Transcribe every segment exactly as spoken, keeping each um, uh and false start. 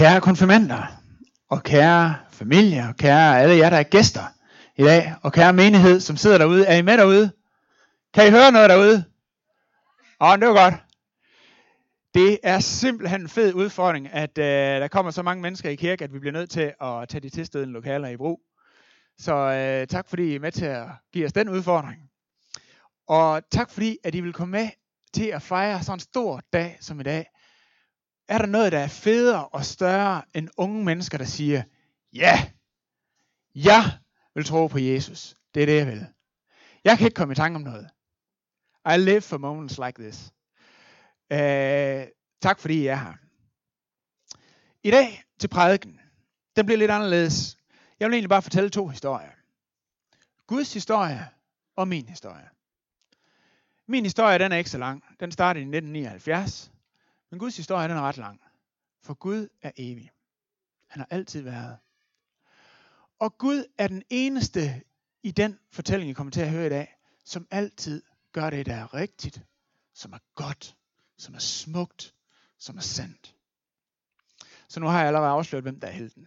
Kære konfirmander, og kære familie, og kære alle jer, der er gæster i dag, og kære menighed, som sidder derude. Er I med derude? Kan I høre noget derude? Åh, det var godt. Det er simpelthen en fed udfordring, at øh, der kommer så mange mennesker i kirke, at vi bliver nødt til at tage de tilstedende lokaler i brug. Så øh, tak fordi I er med til at give os den udfordring. Og tak fordi, at I vil komme med til at fejre sådan en stor dag som i dag. Er der noget, der er federe og større end unge mennesker, der siger, ja, jeg vil tro på Jesus. Det er det, jeg vil. Jeg kan ikke komme i tanke om noget. I live for moments like this. Øh, tak fordi I er her. I dag til prædiken. Den bliver lidt anderledes. Jeg vil egentlig bare fortælle to historier. Guds historie og min historie. Min historie, den er ikke så lang. Den startede i nitten nioghalvfjerds. Men Guds historie, den er ret lang. For Gud er evig. Han har altid været. Og Gud er den eneste i den fortælling, I kommer til at høre i dag, som altid gør det, der er rigtigt, som er godt, som er smukt, som er sandt. Så nu har jeg allerede afsløret, hvem der er helten.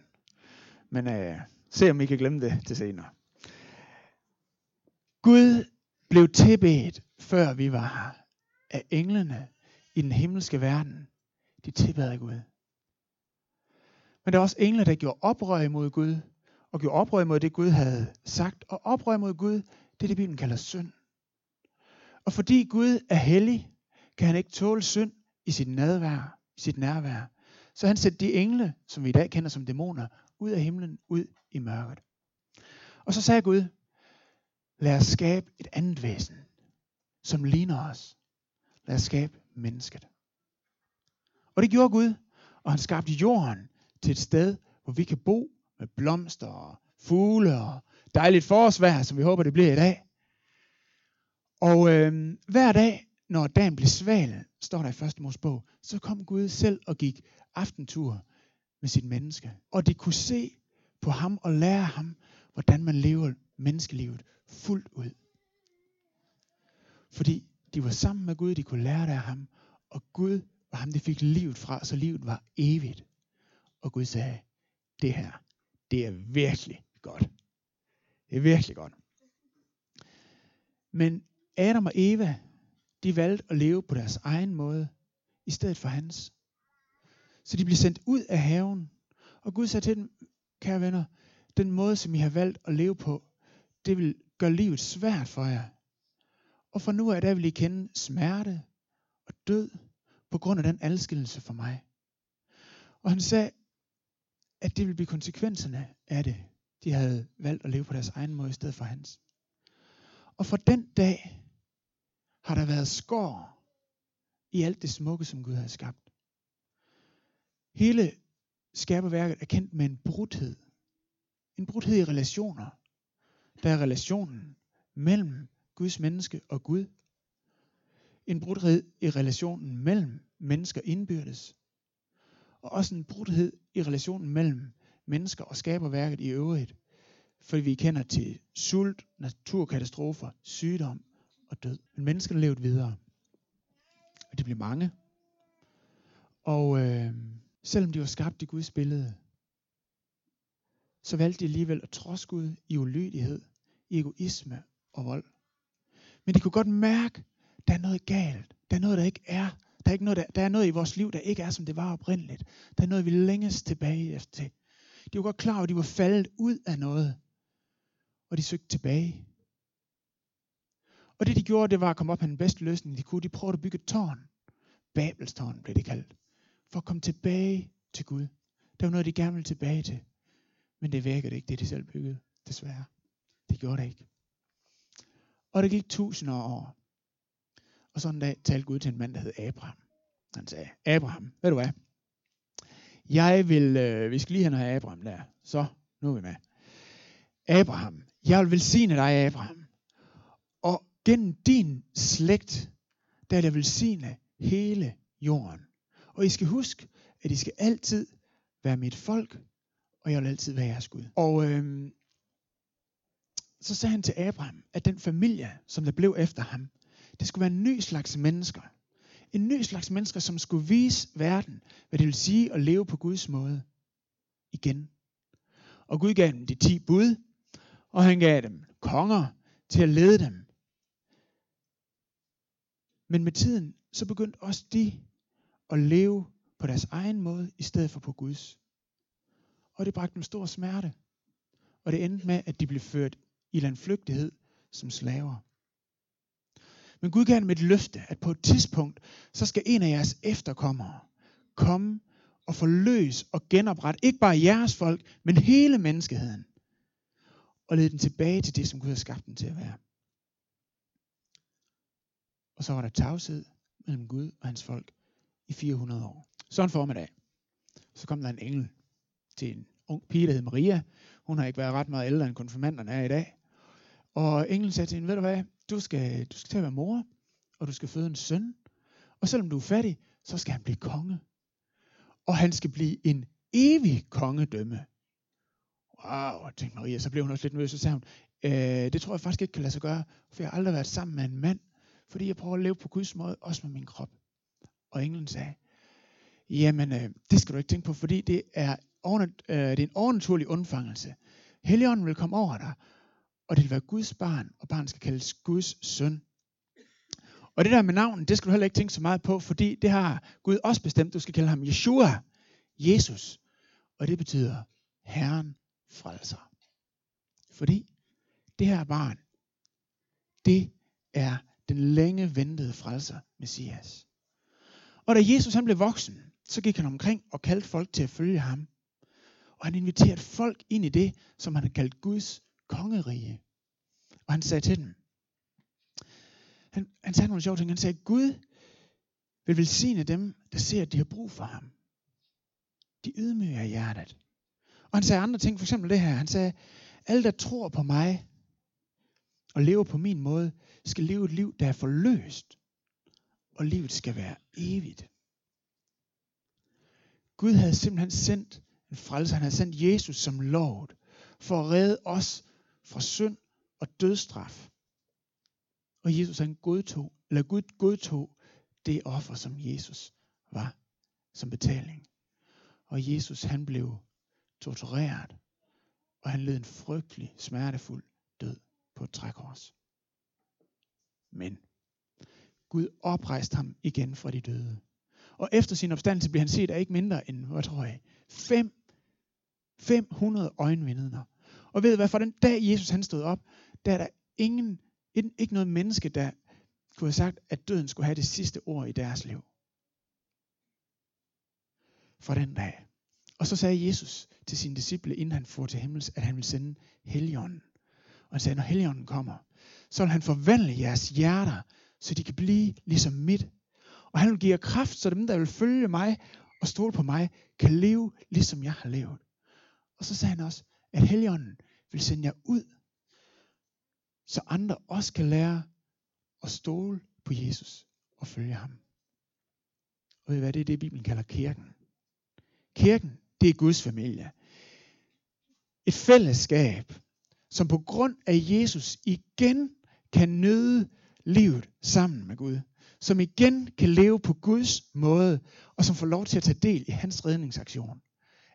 Men øh, se om I kan glemme det til senere. Gud blev tilbedt, før vi var her, af englene i den himmelske verden. De tilbad Gud. Men der var også engler, der gjorde oprør mod Gud, og gjorde oprør mod det, Gud havde sagt. Og oprør mod Gud, det er det, Bibelen kalder synd. Og fordi Gud er hellig, kan han ikke tåle synd i sit nærvær, sit nærvær. Så han sendte de engle, som vi i dag kender som dæmoner, ud af himlen, ud i mørket. Og så sagde Gud, lad os skabe et andet væsen, som ligner os. Lad os skabe mennesket. Og det gjorde Gud, og han skabte jorden til et sted, hvor vi kan bo med blomster og fugle og dejligt forårsvejr, som vi håber det bliver i dag. Og øh, hver dag, når dagen blev sval, står der i første Mosebog, så kom Gud selv og gik aftentur med sit menneske. Og de kunne se på ham og lære ham, hvordan man lever menneskelivet fuldt ud. Fordi de var sammen med Gud, de kunne lære det af ham. Og Gud var ham, de fik livet fra, så livet var evigt. Og Gud sagde, det her, det er virkelig godt. Det er virkelig godt. Men Adam og Eva, de valgte at leve på deres egen måde, i stedet for hans. Så de blev sendt ud af haven. Og Gud sagde til dem, kære venner, den måde, som I har valgt at leve på, det vil gøre livet svært for jer. Og fra nu af, der vil I kende smerte og død på grund af den adskillelse fra mig. Og han sagde, at det ville blive konsekvenserne af det. De havde valgt at leve på deres egen måde i stedet for hans. Og fra den dag har der været skår i alt det smukke, som Gud havde skabt. Hele skaberværket er kendt med en brudhed. En brudhed i relationer. Der er relationen mellem Guds menneske og Gud. En brudhed i relationen mellem mennesker indbyrdes. Og også en brudhed i relationen mellem mennesker og skaberværket i øvrigt. Fordi vi kender til sult, naturkatastrofer, sygdom og død. Men menneskerne levede videre. Og det blev mange. Og øh, selvom de var skabt i Guds billede, så valgte de alligevel at trodse Gud i ulydighed, i egoisme og vold. Men de kunne godt mærke, der er noget galt. Der er noget, der ikke er. Der er, ikke noget, der, der er noget i vores liv, der ikke er, som det var oprindeligt. Der er noget, vi længes tilbage efter. De var godt klar over, at de var faldet ud af noget. Og de søgte tilbage. Og det, de gjorde, det var at komme op med den bedste løsning, de kunne. De prøvede at bygge et tårn. Babelstårn blev det kaldt. For at komme tilbage til Gud. Der var noget, de gerne ville tilbage til. Men det virkede ikke, det de selv byggede. Desværre. Det gjorde det ikke. Og der gik tusinder af år. Og sådan en dag talte Gud til en mand, der hed Abraham. Han sagde, Abraham, ved du hvad? Jeg vil, øh, vi skal lige have noget Abraham der. Så, nu er vi med. Abraham, jeg vil velsigne dig, Abraham. Og gennem din slægt, der vil jeg velsigne hele jorden. Og I skal huske, at I skal altid være mit folk, og jeg vil altid være jeres Gud. Og øh, så sagde han til Abraham, at den familie, som der blev efter ham, det skulle være en ny slags mennesker. en ny slags mennesker, som skulle vise verden, hvad det vil sige at leve på Guds måde igen. Og Gud gav dem de ti bud, og han gav dem konger til at lede dem. Men med tiden, så begyndte også de at leve på deres egen måde, i stedet for på Guds. Og det bragte dem stor smerte. Og det endte med, at de blev ført i landflygtighed som slaver. Men Gud gav dem et løfte, at på et tidspunkt, så skal en af jeres efterkommere komme og forløse og genoprette, ikke bare jeres folk, men hele menneskeheden. Og lede den tilbage til det, som Gud har skabt den til at være. Og så var der tavshed mellem Gud og hans folk i fire hundrede år. Så en formiddag, så kom der en engel til en ung pige, der hed Maria. Hun har ikke været ret meget ældre, end konfirmanderne er i dag. Og englen sagde til hende, ved du hvad, du skal, du skal til at være mor, og du skal føde en søn. Og selvom du er fattig, så skal han blive konge. Og han skal blive en evig kongedømme. Wow, tænkte Maria, så blev hun også lidt nervøs, og sagde hun, øh, det tror jeg faktisk ikke kan lade sig gøre, for jeg har aldrig været sammen med en mand, fordi jeg prøver at leve på Guds måde, også med min krop. Og englen sagde, jamen, øh, det skal du ikke tænke på, fordi det er, øh, det er en overnaturlig undfangelse. Helligånden vil komme over dig, og det vil være Guds barn, og barnet skal kaldes Guds søn. Og det der med navnet, det skal du heller ikke tænke så meget på, fordi det har Gud også bestemt, du skal kalde ham Yeshua, Jesus. Og det betyder Herren frelser. Fordi det her barn, det er den længe ventede frelser, Messias. Og da Jesus han blev voksen, så gik han omkring og kaldte folk til at følge ham. Og han inviterede folk ind i det, som han havde kaldt Guds kongerige. Og han sagde til dem, han, han sagde nogle sjove ting, han sagde, Gud vil velsigne dem, der ser, at de har brug for ham. De ydmyger af hjertet. Og han sagde andre ting, for eksempel det her, han sagde, alle der tror på mig, og lever på min måde, skal leve et liv, der er forløst. Og livet skal være evigt. Gud havde simpelthen sendt en frelser. Han havde sendt Jesus som Lord, for at redde os fra synd og dødsstraf. Og Jesus han godtog, eller Gud godtog det offer, som Jesus var som betaling. Og Jesus han blev tortureret, og han led en frygtelig, smertefuld død på et trækors. Men Gud oprejste ham igen fra de døde. Og efter sin opstandelse blev han set af ikke mindre end, hvad tror jeg, fem hundrede øjenvidner. Og ved du hvad, fra den dag Jesus han stod op, der er der ingen, ikke noget menneske, der kunne have sagt, at døden skulle have det sidste ord i deres liv. Fra den dag. Og så sagde Jesus til sine disciple, inden han for til himmels, at han ville sende Helligånden. Og han sagde, når Helligånden kommer, så vil han forvandle jeres hjerter, så de kan blive ligesom mit. Og han vil give jer kraft, så dem, der vil følge mig og stole på mig, kan leve, ligesom jeg har levet. Og så sagde han også, at Helligånden vil sende jer ud, så andre også kan lære at stole på Jesus og følge ham. Og ved I hvad, det er det, Bibelen kalder kirken. Kirken, det er Guds familie. Et fællesskab, som på grund af Jesus igen kan nyde livet sammen med Gud, som igen kan leve på Guds måde, og som får lov til at tage del i hans redningsaktion.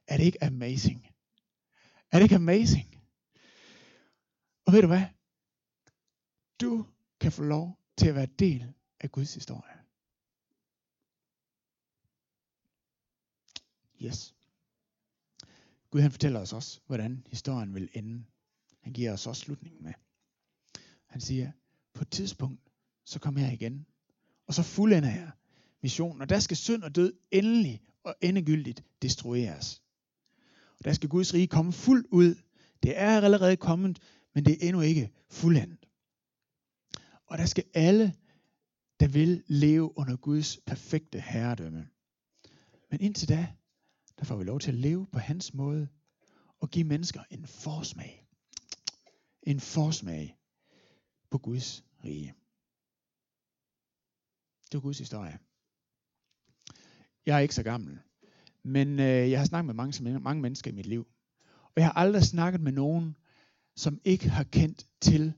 Er det ikke amazing? Er det ikke amazing? Og ved du hvad? Du kan få lov til at være del af Guds historie. Yes. Gud han fortæller os også, hvordan historien vil ende. Han giver os også slutningen med. Han siger, på et tidspunkt, så kommer jeg igen. Og så fuldender jeg missionen. Og der skal synd og død endelig og endegyldigt destrueres. Og der skal Guds rige komme fuldt ud. Det er allerede kommet, men det er endnu ikke fuldendt. Og der skal alle, der vil, leve under Guds perfekte herredømme. Men indtil da, der får vi lov til at leve på hans måde. Og give mennesker en forsmag. En forsmag på Guds rige. Det var Guds historie. Jeg er ikke så gammel, men øh, jeg har snakket med mange, mange mennesker i mit liv. Og jeg har aldrig snakket med nogen, som ikke har kendt til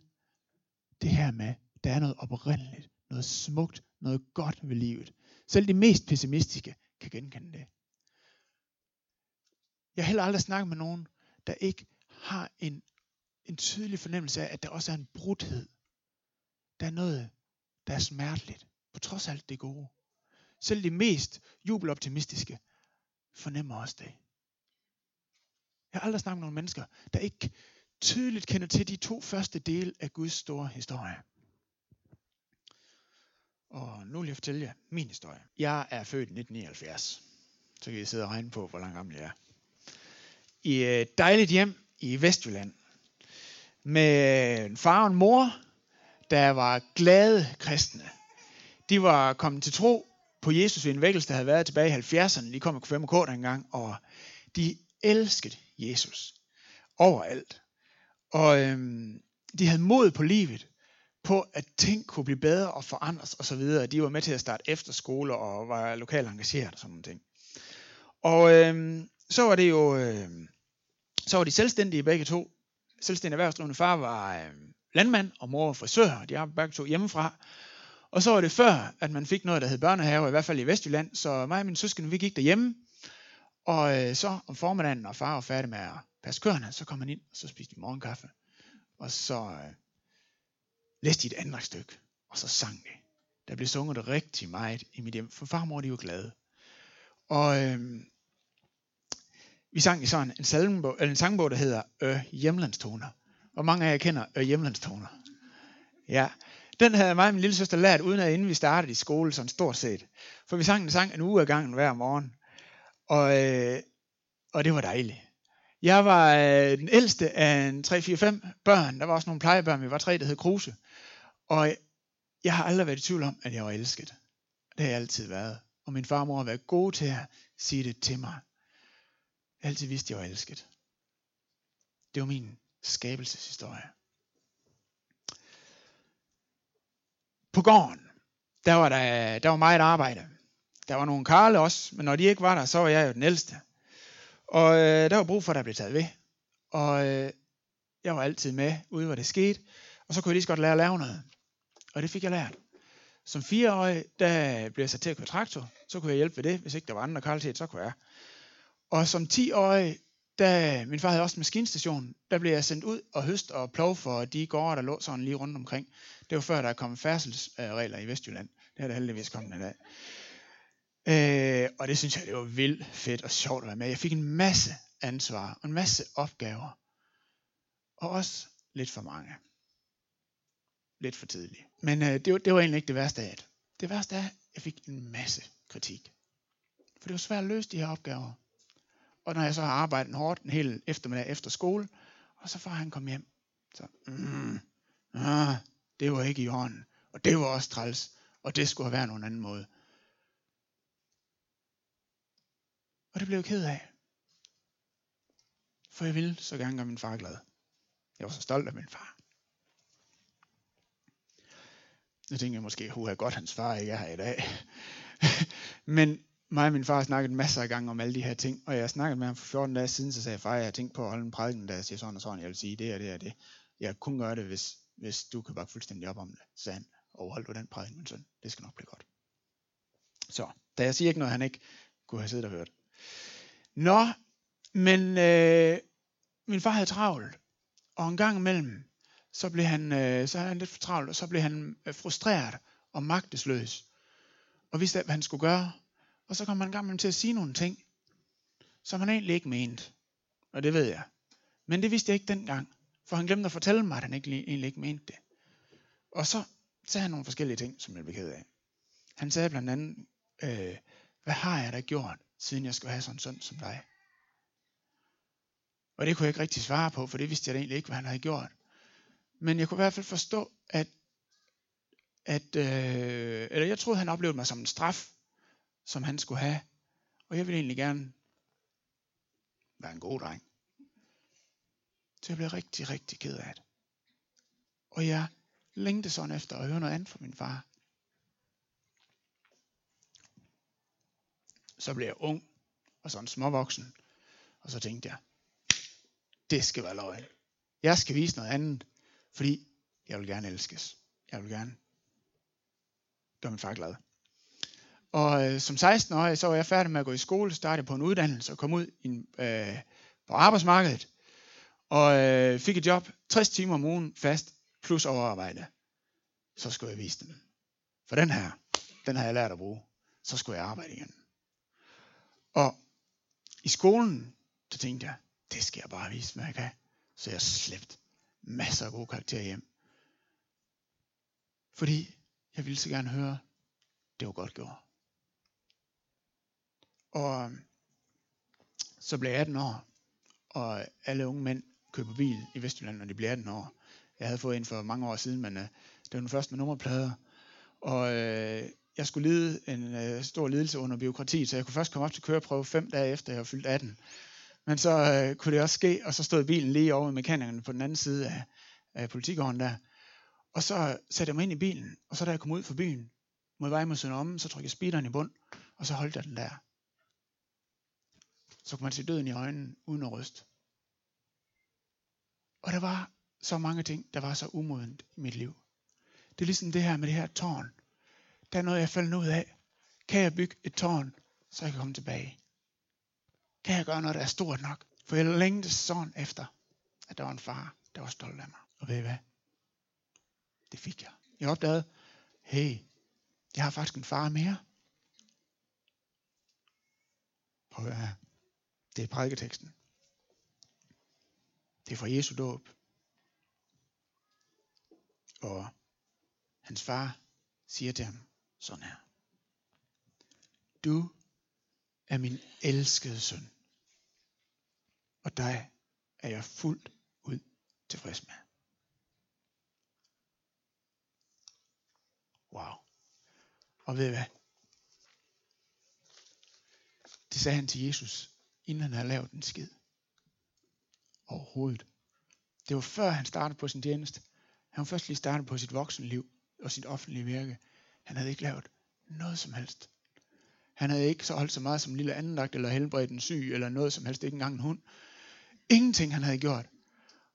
det her med, der er noget oprindeligt, noget smukt, noget godt ved livet, Selv de mest pessimistiske kan genkende det. Jeg har heller aldrig snakket med nogen, der ikke har en, en tydelig fornemmelse af, at der også er en brudhed. Der er noget, der er smerteligt, på trods af alt det gode. Selv de mest jubeloptimistiske fornemmer også det. Jeg har aldrig snakket med nogle mennesker, der ikke tydeligt kender til de to første dele af Guds store historie. Og nu vil jeg fortælle jer min historie. Jeg er født i nitten nioghalvfjerds. Så kan I sidde og regne på, hvor langt gammel jeg er. I et dejligt hjem i Vestjylland. Med en far og en mor, der var glade kristne. De var kommet til tro på Jesus ved en vækkelse, der havde været tilbage i halvfjerdserne. De kom i K fem K dengang, og de elskede Jesus overalt. Og øhm, de havde mod på livet, på at ting kunne blive bedre og forandres osv. De var med til at starte efterskoler og var lokalt engageret og sådan nogle ting. Og øhm, så var det jo, øhm, så var de selvstændige begge to. Selvstændig erhvervsdrivende. Far var øhm, landmand, og mor var frisør, og de arbejdede begge to hjemmefra. Og så var det før, at man fik noget, der hed børnehave, i hvert fald i Vestjylland. Så mig og mine søskende, vi gik derhjemme, og øh, så om formiddagen, når far var færdig med at passe køerne, så kom han ind, og så spiste vi morgenkaffe, og så... Øh, læste de et andagsstykke, og så sang det. Der blev sunget det rigtig meget i mit hjem, for far og mor, de var glade. Og øhm, vi sang i sådan en, salmbog, eller en sangbog, der hedder Øh Hjemlandstoner. Hvor mange af jer kender Øh Hjemlandstoner? Ja, den havde mig og min lille søster lært, uden at inden vi startede i skole, sådan stort set. For vi sang en sang en uge af gangen hver morgen, og, øh, og det var dejligt. Jeg var øh, den ældste af en tre fire fem børn. Der var også nogle plejebørn. Vi var tre, der hed Kruse. Og jeg har aldrig været i tvivl om, at jeg var elsket. Det har jeg altid været. Og min far og mor har været gode til at sige det til mig. Jeg har altid vidst, at jeg var elsket. Det var min skabelseshistorie. På gården, der var, der, der var meget arbejde. Der var nogle karle også, men når de ikke var der, så var jeg jo den ældste. Og øh, der var brug for, at der blev taget ved. Og øh, jeg var altid med ude, hvor det skete. Og så kunne jeg lige så godt lære at lave noget. Og det fik jeg lært. Som fireårig, der blev jeg sat til at køre traktor. Så kunne jeg hjælpe ved det. Hvis ikke der var andre kvalitet, så kunne jeg. Og som tiårig, da min far havde også en maskinstation, der blev jeg sendt ud og høst og plov for de gårde, der lå sådan lige rundt omkring. Det var før, der kom færdselsregler i Vestjylland. Det er der heldigvis kommet i dag. Øh, og det synes jeg, det var vildt fedt og sjovt at være med. Jeg fik en masse ansvar og en masse opgaver. Og også lidt for mange. Lidt for tidligt. Men øh, det, var, det var egentlig ikke det værste af det. Det værste er, at jeg fik en masse kritik. For det var svært at løse de her opgaver. Og når jeg så har arbejdet hårdt en hel eftermiddag efter skole, og så far han kom hjem, så mm, ah, det var ikke i orden. Og det var også træls. Og det skulle have været nogen anden måde. Og det blev jeg ked af. For jeg ville så gerne gøre min far glad. Jeg var så stolt af min far. Nu tænker jeg måske, huha, godt hans far ikke er her i dag. Men mig og min far har snakket masser af gange om alle de her ting. Og jeg har snakket med ham for fjorten dage siden, så sagde jeg, far, jeg har tænkt på at holde en prædiken, der siger sådan og sådan. Jeg vil sige det og det og det. Jeg kunne gøre det, hvis, hvis du kan bakke fuldstændig op om det. Så sagde han, overhold du den prædiken, min søn. Det skal nok blive godt. Så, da jeg siger ikke noget, han ikke... kunne have siddet og hørt. Nå, men øh, min far havde travlt, og en gang imellem, så blev han, øh, så havde han lidt for travlt, og så blev han øh, frustreret og magtesløs, og vidste ikke, hvad han skulle gøre, og så kom han en gang imellem til at sige nogle ting, som han egentlig ikke mente, og det ved jeg, men det vidste jeg ikke dengang, for han glemte at fortælle mig, at han ikke, egentlig ikke mente det, og så sagde han nogle forskellige ting, som jeg blev ked af. Han sagde blandt andet, øh, hvad har jeg da gjort, siden jeg skulle have sådan en søn som dig? Og det kunne jeg ikke rigtig svare på, for det vidste jeg egentlig ikke, hvad han havde gjort. Men jeg kunne i hvert fald forstå, at, at øh, eller jeg troede, han oplevede mig som en straf, som han skulle have. Og jeg ville egentlig gerne være en god dreng. Så jeg blev rigtig, rigtig ked af det. Og jeg længte sådan efter at høre noget andet fra min far. Så blev jeg ung, og sådan småvoksen. Og så tænkte jeg, det skal være løgn. Jeg skal vise noget andet, fordi jeg vil gerne elskes. Jeg vil gerne gøre min far glad. Og øh, som seksten-årig, så var jeg færdig med at gå i skole, startede på en uddannelse og kom ud i, øh, på arbejdsmarkedet. Og øh, fik et job tres timer om ugen fast, plus overarbejde. Så skulle jeg vise dem. For den her, den har jeg lært at bruge. Så skulle jeg arbejde igen. Og i skolen, så tænkte jeg, det skal jeg bare vise, hvad jeg kan. Så jeg slæbte masser af gode karakterer hjem. Fordi jeg ville så gerne høre, det var godt gjort. Og så blev jeg atten år, og alle unge mænd køber bil i Vestjylland, når de bliver atten år. Jeg havde fået en for mange år siden, men øh, det var den første med nummerplader. Og øh, jeg skulle lide en øh, stor lidelse under byråkratiet, så jeg kunne først komme op til køreprøve fem dage efter, jeg var fyldt atten. Men så øh, kunne det også ske, og så stod bilen lige over i mekanikerne på den anden side af, af politigården der. Og så satte jeg mig ind i bilen, og så da jeg kom ud fra byen, mod vej mod Sønderomme, så trykkede jeg speederen i bund, og så holdt jeg den der. Så kunne man se døden i øjnene, uden at ryste. Og der var så mange ting, der var så umodent i mit liv. Det er ligesom det her med det her tårn. Der er noget, jeg falder ud af. Kan jeg bygge et tårn, så jeg kan komme tilbage? Kan jeg gøre noget, der er stort nok? For jeg længte sådan efter, at der var en far, der var stolt af mig. Og ved I hvad? Det fik jeg. Jeg opdagede, hey, jeg har faktisk en far mere. Prøv at høre her. Det er prædiketeksten. Det er fra Jesu dåb. Og hans far siger til ham sådan her. Du er min elskede søn. Og dig er jeg fuldt ud tilfreds med. Wow. Og ved I hvad? Det sagde han til Jesus, inden han havde lavet en skid. Overhovedet. Det var før han startede på sin tjeneste. Han var først lige startet på sit voksenliv og sit offentlige virke. Han havde ikke lavet noget som helst. Han havde ikke så holdt så meget som en lille andagt, eller helbredt en syg, eller noget som helst, ikke engang en hund. Ingenting han havde gjort.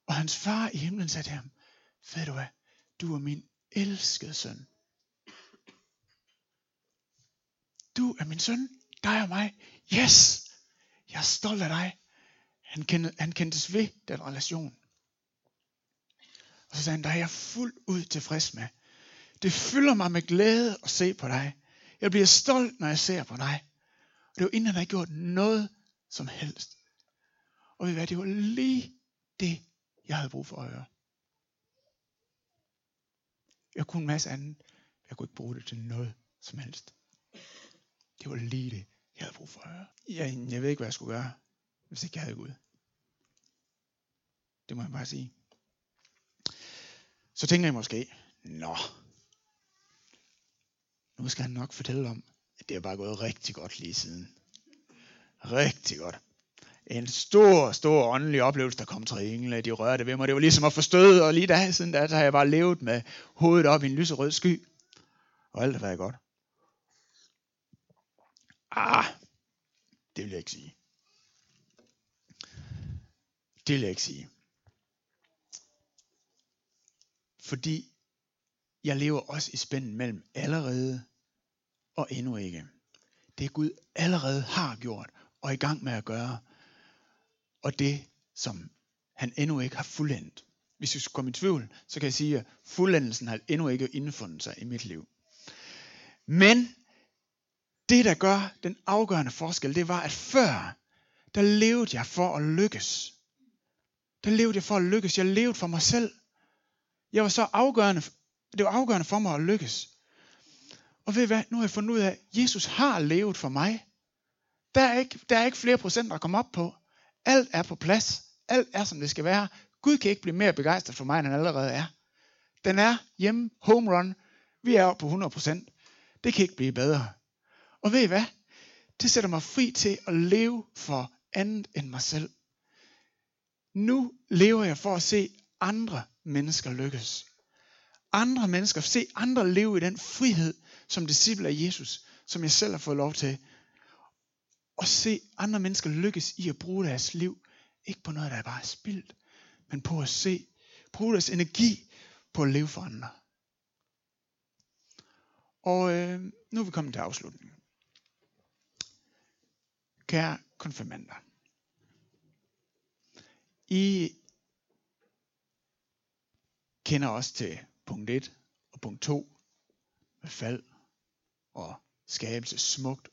Og hans far i himlen sagde til ham, ved du hvad, du er min elskede søn. Du er min søn, dig og mig. Yes, jeg er stolt af dig. Han kendte, han kendtes ved den relation. Og så sagde han, der er jeg fuldt ud tilfreds med. Det fylder mig med glæde at se på dig. Jeg bliver stolt, når jeg ser på dig. Og det var inden han havde gjort noget som helst. Og ved I hvad, det var lige det, jeg havde brug for at høre. Jeg kunne en masse andet. Jeg kunne ikke bruge det til noget som helst. Det var lige det, jeg havde brug for at høre. Jeg, jeg ved ikke, hvad jeg skulle gøre, hvis ikke jeg havde Gud. Det må jeg bare sige. Så tænker jeg måske, nå, nu skal han nok fortælle om, at det er bare gået rigtig godt lige siden. Rigtig godt. En stor, stor åndelig oplevelse, der kom tre engle, de rørte ved mig. Det var ligesom at forstøde, og lige da siden da, så har jeg bare levet med hovedet op i en lyserød sky. Og alt har været godt. Ah, det vil jeg ikke sige. Det vil jeg ikke sige. Fordi jeg lever også i spændet mellem allerede og endnu ikke. Det Gud allerede har gjort og er i gang med at gøre. Og det som han endnu ikke har fuldendt. Hvis jeg skulle komme i tvivl, så kan jeg sige at fuldendelsen har endnu ikke indfundet sig i mit liv. Men det der gør den afgørende forskel, det var at før, der levede jeg for at lykkes. Der levede jeg for at lykkes. Jeg levede for mig selv. Jeg var så afgørende, det var afgørende for mig at lykkes. Og ved I hvad, nu har jeg fundet ud af, at Jesus har levet for mig. Der er ikke, der er ikke flere procenter at komme op på. Alt er på plads. Alt er som det skal være. Gud kan ikke blive mere begejstret for mig, end han allerede er. Den er hjemme, home run. Vi er oppe på hundrede procent. Det kan ikke blive bedre. Og ved I hvad, det sætter mig fri til at leve for andet end mig selv. Nu lever jeg for at se andre mennesker lykkes. Andre mennesker, se andre leve i den frihed, som disciple af Jesus, som jeg selv har fået lov til. Og se andre mennesker lykkes i at bruge deres liv, ikke på noget, der er bare spildt, men på at se, bruge deres energi på at leve for andre. Og øh, nu er vi kommet til afslutningen. Kære konfirmander, I kender også til punkt et og punkt to med fald og skabelse, smukt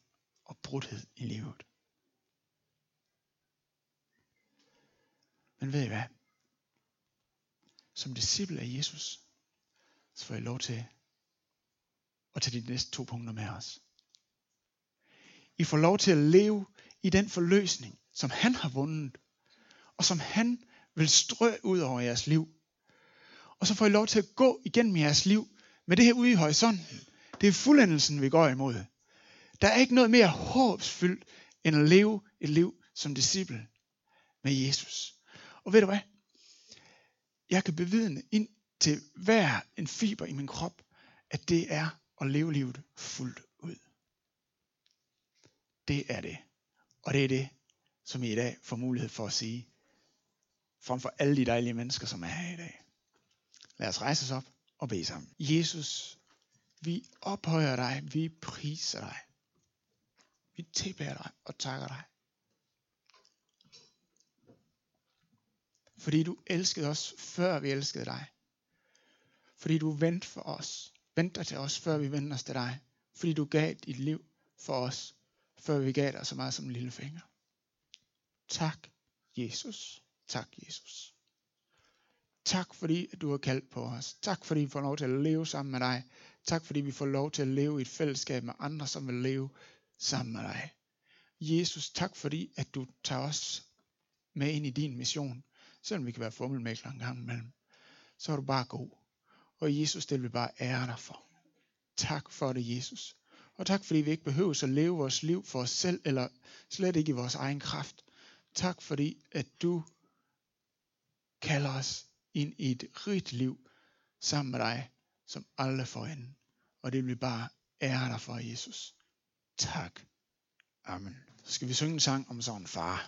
og brudhed i livet. Men ved I hvad? Som disciple af Jesus, så får I lov til at tage de næste to punkter med os. I får lov til at leve i den forløsning, som han har vundet, og som han vil strø ud over jeres liv. Og så får I lov til at gå igennem jeres liv med det her ude i horisonten. Det er fuldendelsen, vi går imod. Der er ikke noget mere håbsfyldt, end at leve et liv som disciple med Jesus. Og ved du hvad? Jeg kan bevidne ind til hver en fiber i min krop, at det er at leve livet fuldt ud. Det er det. Og det er det, som I i dag får mulighed for at sige, frem for alle de dejlige mennesker, som er her i dag. Lad os rejse os op og bede sammen. Jesus, vi ophøjer dig, vi priser dig. Vi tilbeder dig og takker dig. Fordi du elskede os, før vi elskede dig. Fordi du vendte for os. Vendte dig til os, før vi vendte os til dig. Fordi du gav dit liv for os, før vi gav dig så meget som en lille finger. Tak, Jesus. Tak, Jesus. Tak, fordi du har kaldt på os. Tak, fordi vi får lov til at leve sammen med dig. Tak, fordi vi får lov til at leve i et fællesskab med andre, som vil leve sammen med dig. Jesus, tak fordi, at du tager os med ind i din mission. Selvom vi kan være fummelmækler en gang imellem, så er du bare god. Og Jesus, det vil vi bare ære dig for. Tak for det, Jesus. Og tak fordi vi ikke behøver at leve vores liv for os selv, eller slet ikke i vores egen kraft. Tak fordi, at du kalder os ind i et rigt liv sammen med dig, som aldrig får enden. Og det vil vi bare ære dig for, Jesus. Tak. Amen. Så skal vi synge en sang om sådan en far.